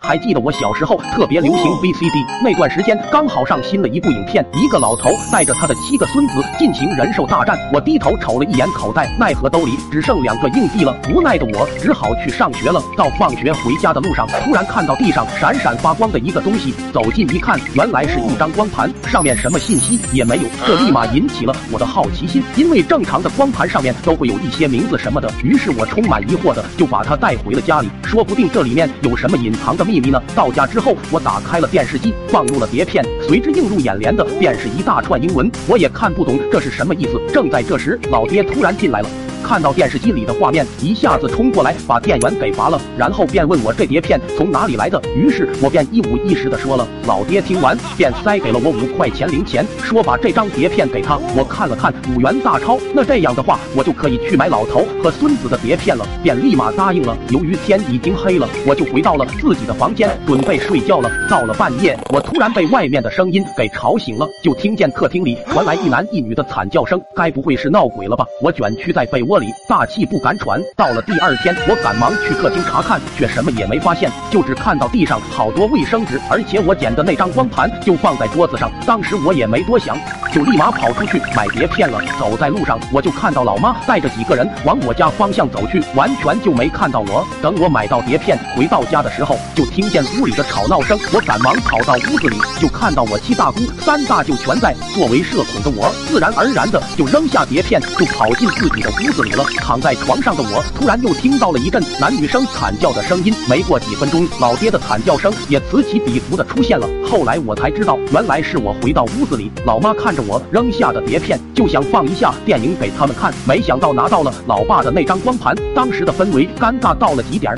还记得我小时候特别流行 VCD， 那段时间刚好上新了一部影片，一个老头带着他的7个孙子进行人兽大战。我低头瞅了一眼口袋，奈何兜里只剩2个硬币了，无奈的我只好去上学了。到放学回家的路上，突然看到地上闪闪发光的一个东西，走近一看，原来是一张光盘，上面什么信息也没有。这立马引起了我的好奇心，因为正常的光盘上面都会有一些名字什么的，于是我充满疑惑的就把它带回了家里，说不定这里面有什么隐藏的秘密呢？到家之后，我打开了电视机，放入了碟片，随之映入眼帘的便是一大串英文，我也看不懂这是什么意思。正在这时，老爹突然进来了。看到电视机里的画面，一下子冲过来把电源给拔了，然后便问我这碟片从哪里来的。于是我便一五一十的说了。老爹听完便塞给了我5块钱零钱，说把这张碟片给他。我看了看5元大钞，那这样的话我就可以去买老头和孙子的碟片了，便立马答应了。由于天已经黑了，我就回到了自己的房间准备睡觉了。到了半夜，我突然被外面的声音给吵醒了，就听见客厅里传来一男一女的惨叫声，该不会是闹鬼了吧？我卷曲在被窝窝里大气不敢喘。到了第二天，我赶忙去客厅查看，却什么也没发现，就只看到地上好多卫生纸，而且我捡的那张光盘就放在桌子上。当时我也没多想，就立马跑出去买碟片了。走在路上，我就看到老妈带着几个人往我家方向走去，完全就没看到我。等我买到碟片回到家的时候，就听见屋里的吵闹声，我赶忙跑到屋子里，就看到我7大姑3大舅全在。作为社恐的我，自然而然的就扔下碟片，就跑进自己的屋子里了。躺在床上的我突然又听到了一阵男女生惨叫的声音，没过几分钟，老爹的惨叫声也此起彼伏的出现了。后来我才知道，原来是我回到屋子里，老妈看着我扔下的碟片，就想放一下电影给他们看，没想到拿到了老爸的那张光盘，当时的氛围尴尬到了极点。